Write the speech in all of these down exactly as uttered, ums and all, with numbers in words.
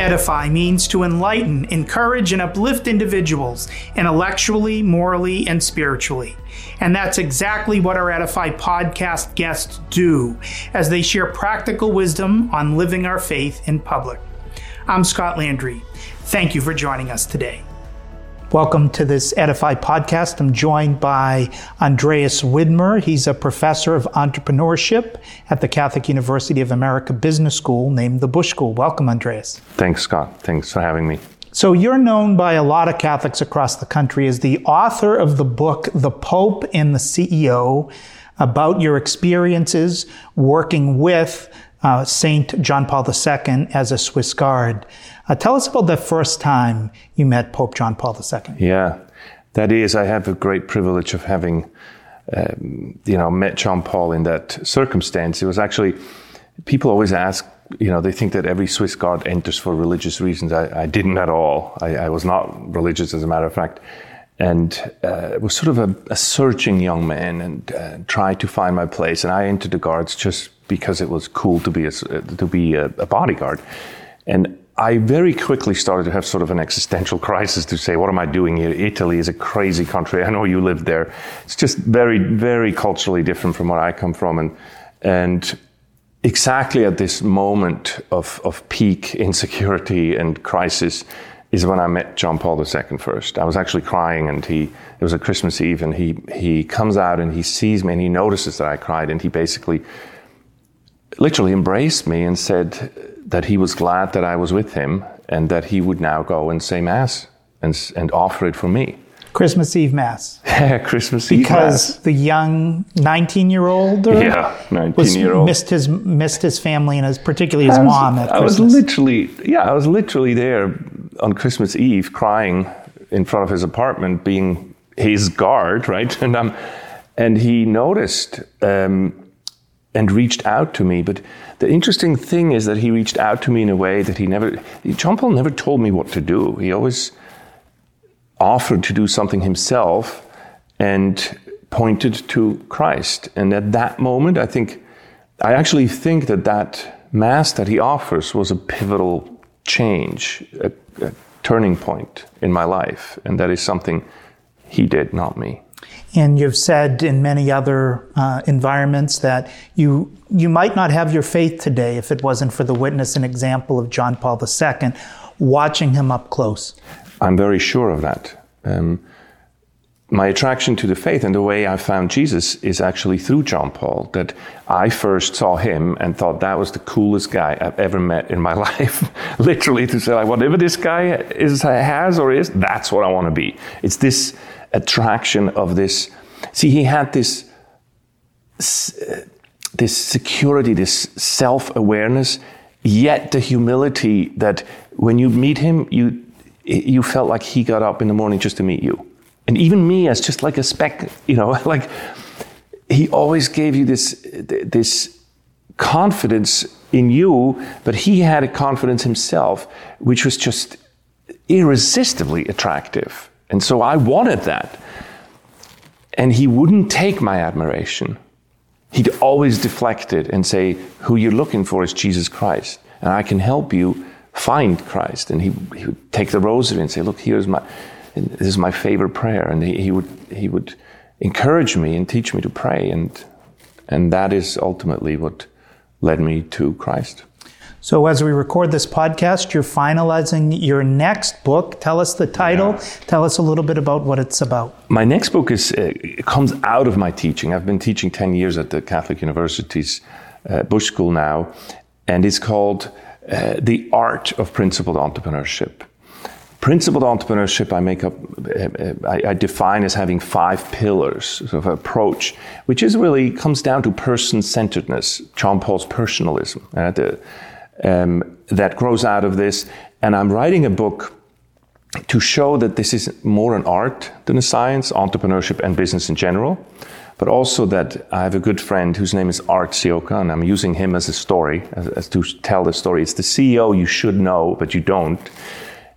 Edify means to enlighten, encourage, and uplift individuals intellectually, morally, and spiritually. And that's exactly what our Edify podcast guests do as they share practical wisdom on living our faith in public. I'm Scott Landry. Thank you for joining us today. Welcome to this Edify podcast. I'm joined by Andreas Widmer. He's a professor of entrepreneurship at the Catholic University of America Business School, named the Busch School. Welcome, Andreas. Thanks, Scott. Thanks for having me. So you're known by a lot of Catholics across the country as the author of the book, The Pope and the C E O, about your experiences working with Uh, Saint John Paul the Second as a Swiss Guard. Uh, tell us about the first time you met Pope John Paul the Second. Yeah, that is, I have a great privilege of having, um, you know, met John Paul in that circumstance. It was actually, people always ask, you know, they think that every Swiss Guard enters for religious reasons. I, I didn't at all. I, I was not religious, as a matter of fact. And uh, was sort of a, a searching young man and uh, tried to find my place. And I entered the Guards just because it was cool to be a, to be a, a bodyguard. And I very quickly started to have sort of an existential crisis to say, what am I doing here? Italy is a crazy country. I know you live there. It's just very, very culturally different from where I come from. And and exactly at this moment of, of peak insecurity and crisis, is when I met John Paul the Second first. I was actually crying, and he, it was a Christmas Eve, and he he comes out and he sees me and he notices that I cried, and he basically literally embraced me and said that he was glad that I was with him and that he would now go and say Mass and and offer it for me. Christmas Eve Mass. Yeah, Christmas Eve Mass. Because the young nineteen-year-old yeah, nineteen-year-old missed his missed his family and his, particularly his I was, mom at I Christmas. I was literally, yeah, I was literally there on Christmas Eve crying in front of his apartment, being his guard, right? And um, and he noticed um, and reached out to me. But the interesting thing is that he reached out to me in a way that he never, John Paul never told me what to do. He always offered to do something himself and pointed to Christ. And at that moment, I think, I actually think that that Mass that he offers was a pivotal change, a, a turning point in my life. And that is something he did, not me. And you've said in many other uh, environments that you you might not have your faith today if it wasn't for the witness and example of John Paul the Second, watching him up close. I'm very sure of that. Um, my attraction to the faith and the way I found Jesus is actually through John Paul, that I first saw him and thought that was the coolest guy I've ever met in my life. Literally to say, like, whatever this guy is, has or is, that's what I want to be. It's this attraction of this. See, he had this, this security, this self-awareness, yet the humility that when you meet him, you you felt like he got up in the morning just to meet you. And even me, as just like a speck, you know, like he always gave you this this confidence in you, but he had a confidence himself, which was just irresistibly attractive. And so I wanted that. And he wouldn't take my admiration. He'd always deflect it and say, who you're looking for is Jesus Christ, and I can help you find Christ. And he, he would take the rosary and say, look, here's my, this is my favorite prayer. And he, he would he would encourage me and teach me to pray. And and that is ultimately what led me to Christ. So as we record this podcast, you're finalizing your next book. Tell us the title. Yeah. Tell us a little bit about what it's about. My next book is uh, it comes out of my teaching. I've been teaching ten years at the Catholic University's uh, Busch School now. And it's called Uh, The Art of Principled Entrepreneurship. Principled entrepreneurship, I make up, uh, I, I define as having five pillars of approach, which is really comes down to person-centeredness, John Paul's personalism, uh, the, um, that grows out of this. And I'm writing a book to show that this is more an art than a science, entrepreneurship and business in general, but also that I have a good friend whose name is Art Ciocca, and I'm using him as a story, as, as to tell the story. It's the C E O you should know, but you don't.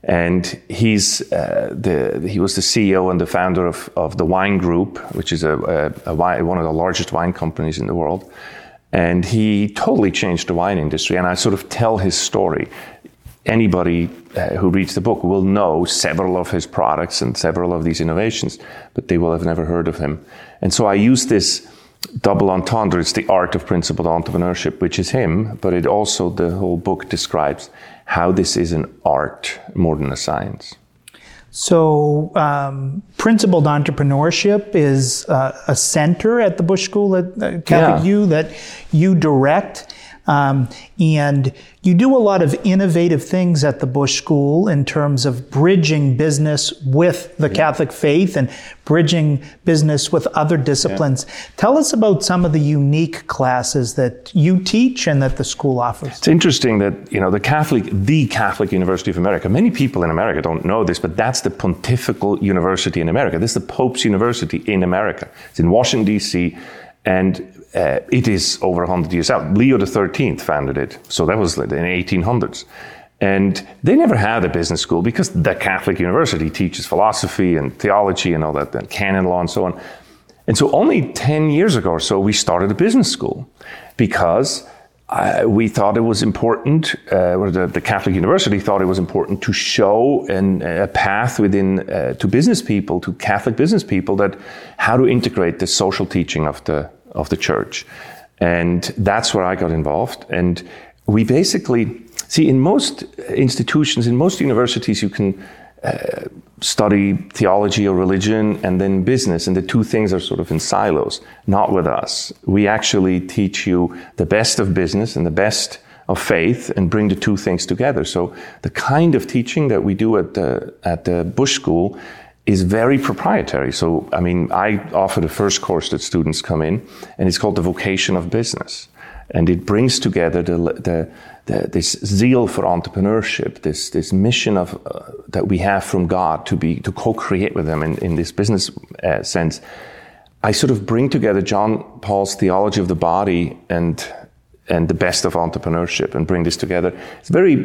And he's uh, the he was the C E O and the founder of, of The Wine Group, which is a, a, a wine, one of the largest wine companies in the world. And he totally changed the wine industry, and I sort of tell his story. anybody uh, who reads the book will know several of his products and several of these innovations, but they will have never heard of him. And so I use this double entendre. It's the art of principled entrepreneurship, which is him, but it also, the whole book describes how this is an art more than a science. So um, principled entrepreneurship is uh, a center at the Busch School at uh, Catholic yeah. U that you direct. Um, and you do a lot of innovative things at the Busch School in terms of bridging business with the yeah. Catholic faith and bridging business with other disciplines. Yeah. Tell us about some of the unique classes that you teach and that the school offers. It's interesting that, you know, the Catholic, the Catholic University of America, many people in America don't know this, but that's the pontifical university in America. This is the Pope's University in America. It's in Washington, D C, and Uh, it is over one hundred years out. Leo the thirteenth founded it. So that was in the eighteen hundreds. And they never had a business school because the Catholic University teaches philosophy and theology and all that, and canon law and so on. And so only ten years ago or so, we started a business school because uh, we thought it was important, uh, or the, the Catholic University thought it was important to show an, a path within uh, to business people, to Catholic business people, that how to integrate the social teaching of the of the church. And that's where I got involved. And we basically, see, in most institutions, in most universities, you can uh, study theology or religion and then business. And the two things are sort of in silos, not with us. We actually teach you the best of business and the best of faith and bring the two things together. So the kind of teaching that we do at the, at the Busch School is very proprietary. So, I mean, I offer the first course that students come in, and it's called The Vocation of Business. And it brings together the, the, the this zeal for entrepreneurship, this, this mission of, uh, that we have from God to be, to co-create with them in, in this business uh, sense. I sort of bring together John Paul's theology of the body and, and the best of entrepreneurship and bring this together. It's very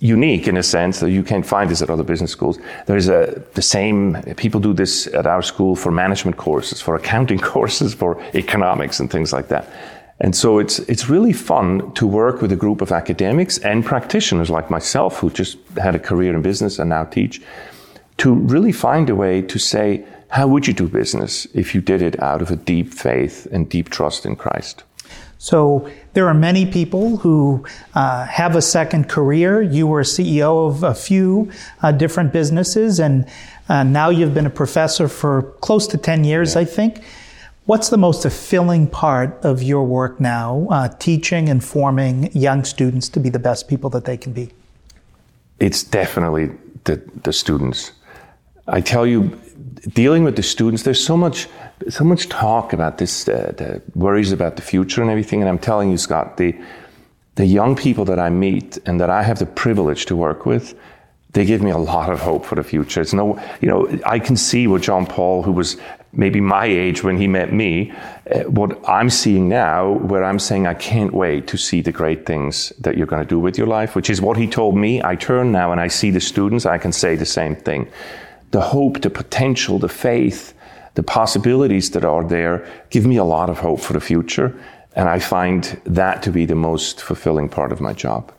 unique in a sense that you can't find this at other business schools. There's a, the same, people do this at our school for management courses, for accounting courses, for economics and things like that. And so it's, it's really fun to work with a group of academics and practitioners like myself, who just had a career in business and now teach, to really find a way to say, how would you do business if you did it out of a deep faith and deep trust in Christ? So there are many people who uh, have a second career. You were C E O of a few uh, different businesses, and uh, now you've been a professor for close to ten years, yeah. I think. What's the most fulfilling part of your work now, uh, teaching and forming young students to be the best people that they can be? It's definitely the, the students. I tell you, dealing with the students, there's so much so much talk about this, uh, the worries about the future and everything. And I'm telling you, Scott, the the young people that I meet and that I have the privilege to work with, they give me a lot of hope for the future. It's no, you know, I can see what John Paul, who was maybe my age when he met me, uh, what I'm seeing now, where I'm saying I can't wait to see the great things that you're going to do with your life, which is what he told me. I turn now and I see the students. I can say the same thing. The hope, the potential, the faith, the possibilities that are there give me a lot of hope for the future. And I find that to be the most fulfilling part of my job.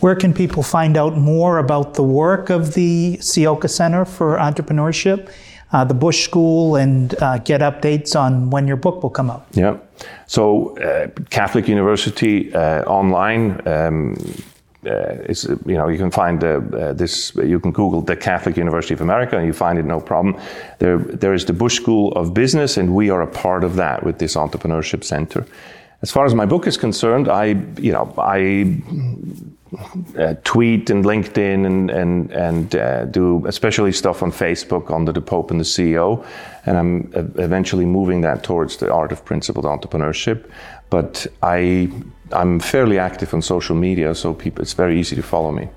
Where can people find out more about the work of the Ciocca Center for Entrepreneurship, uh, the Busch School, and uh, get updates on when your book will come out? Yeah. So uh, Catholic University uh, online, um, Uh, it's, you know, you can find uh, uh, this, you can Google the Catholic University of America and you find it no problem. There, there is the Busch School of Business, and we are a part of that with this entrepreneurship center. As far as my book is concerned, I, you know, I uh, tweet and LinkedIn and and and uh, do especially stuff on Facebook under The Pope and the C E O, and I'm eventually moving that towards The Art of Principled Entrepreneurship. But I. I'm fairly active on social media, so people, it's very easy to follow me.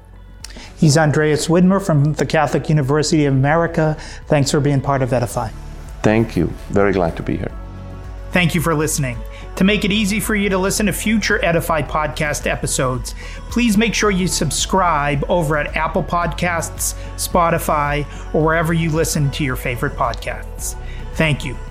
He's Andreas Widmer from the Catholic University of America. Thanks for being part of EDIFY. Thank you. Very glad to be here. Thank you for listening. To make it easy for you to listen to future EDIFY podcast episodes, please make sure you subscribe over at Apple Podcasts, Spotify, or wherever you listen to your favorite podcasts. Thank you.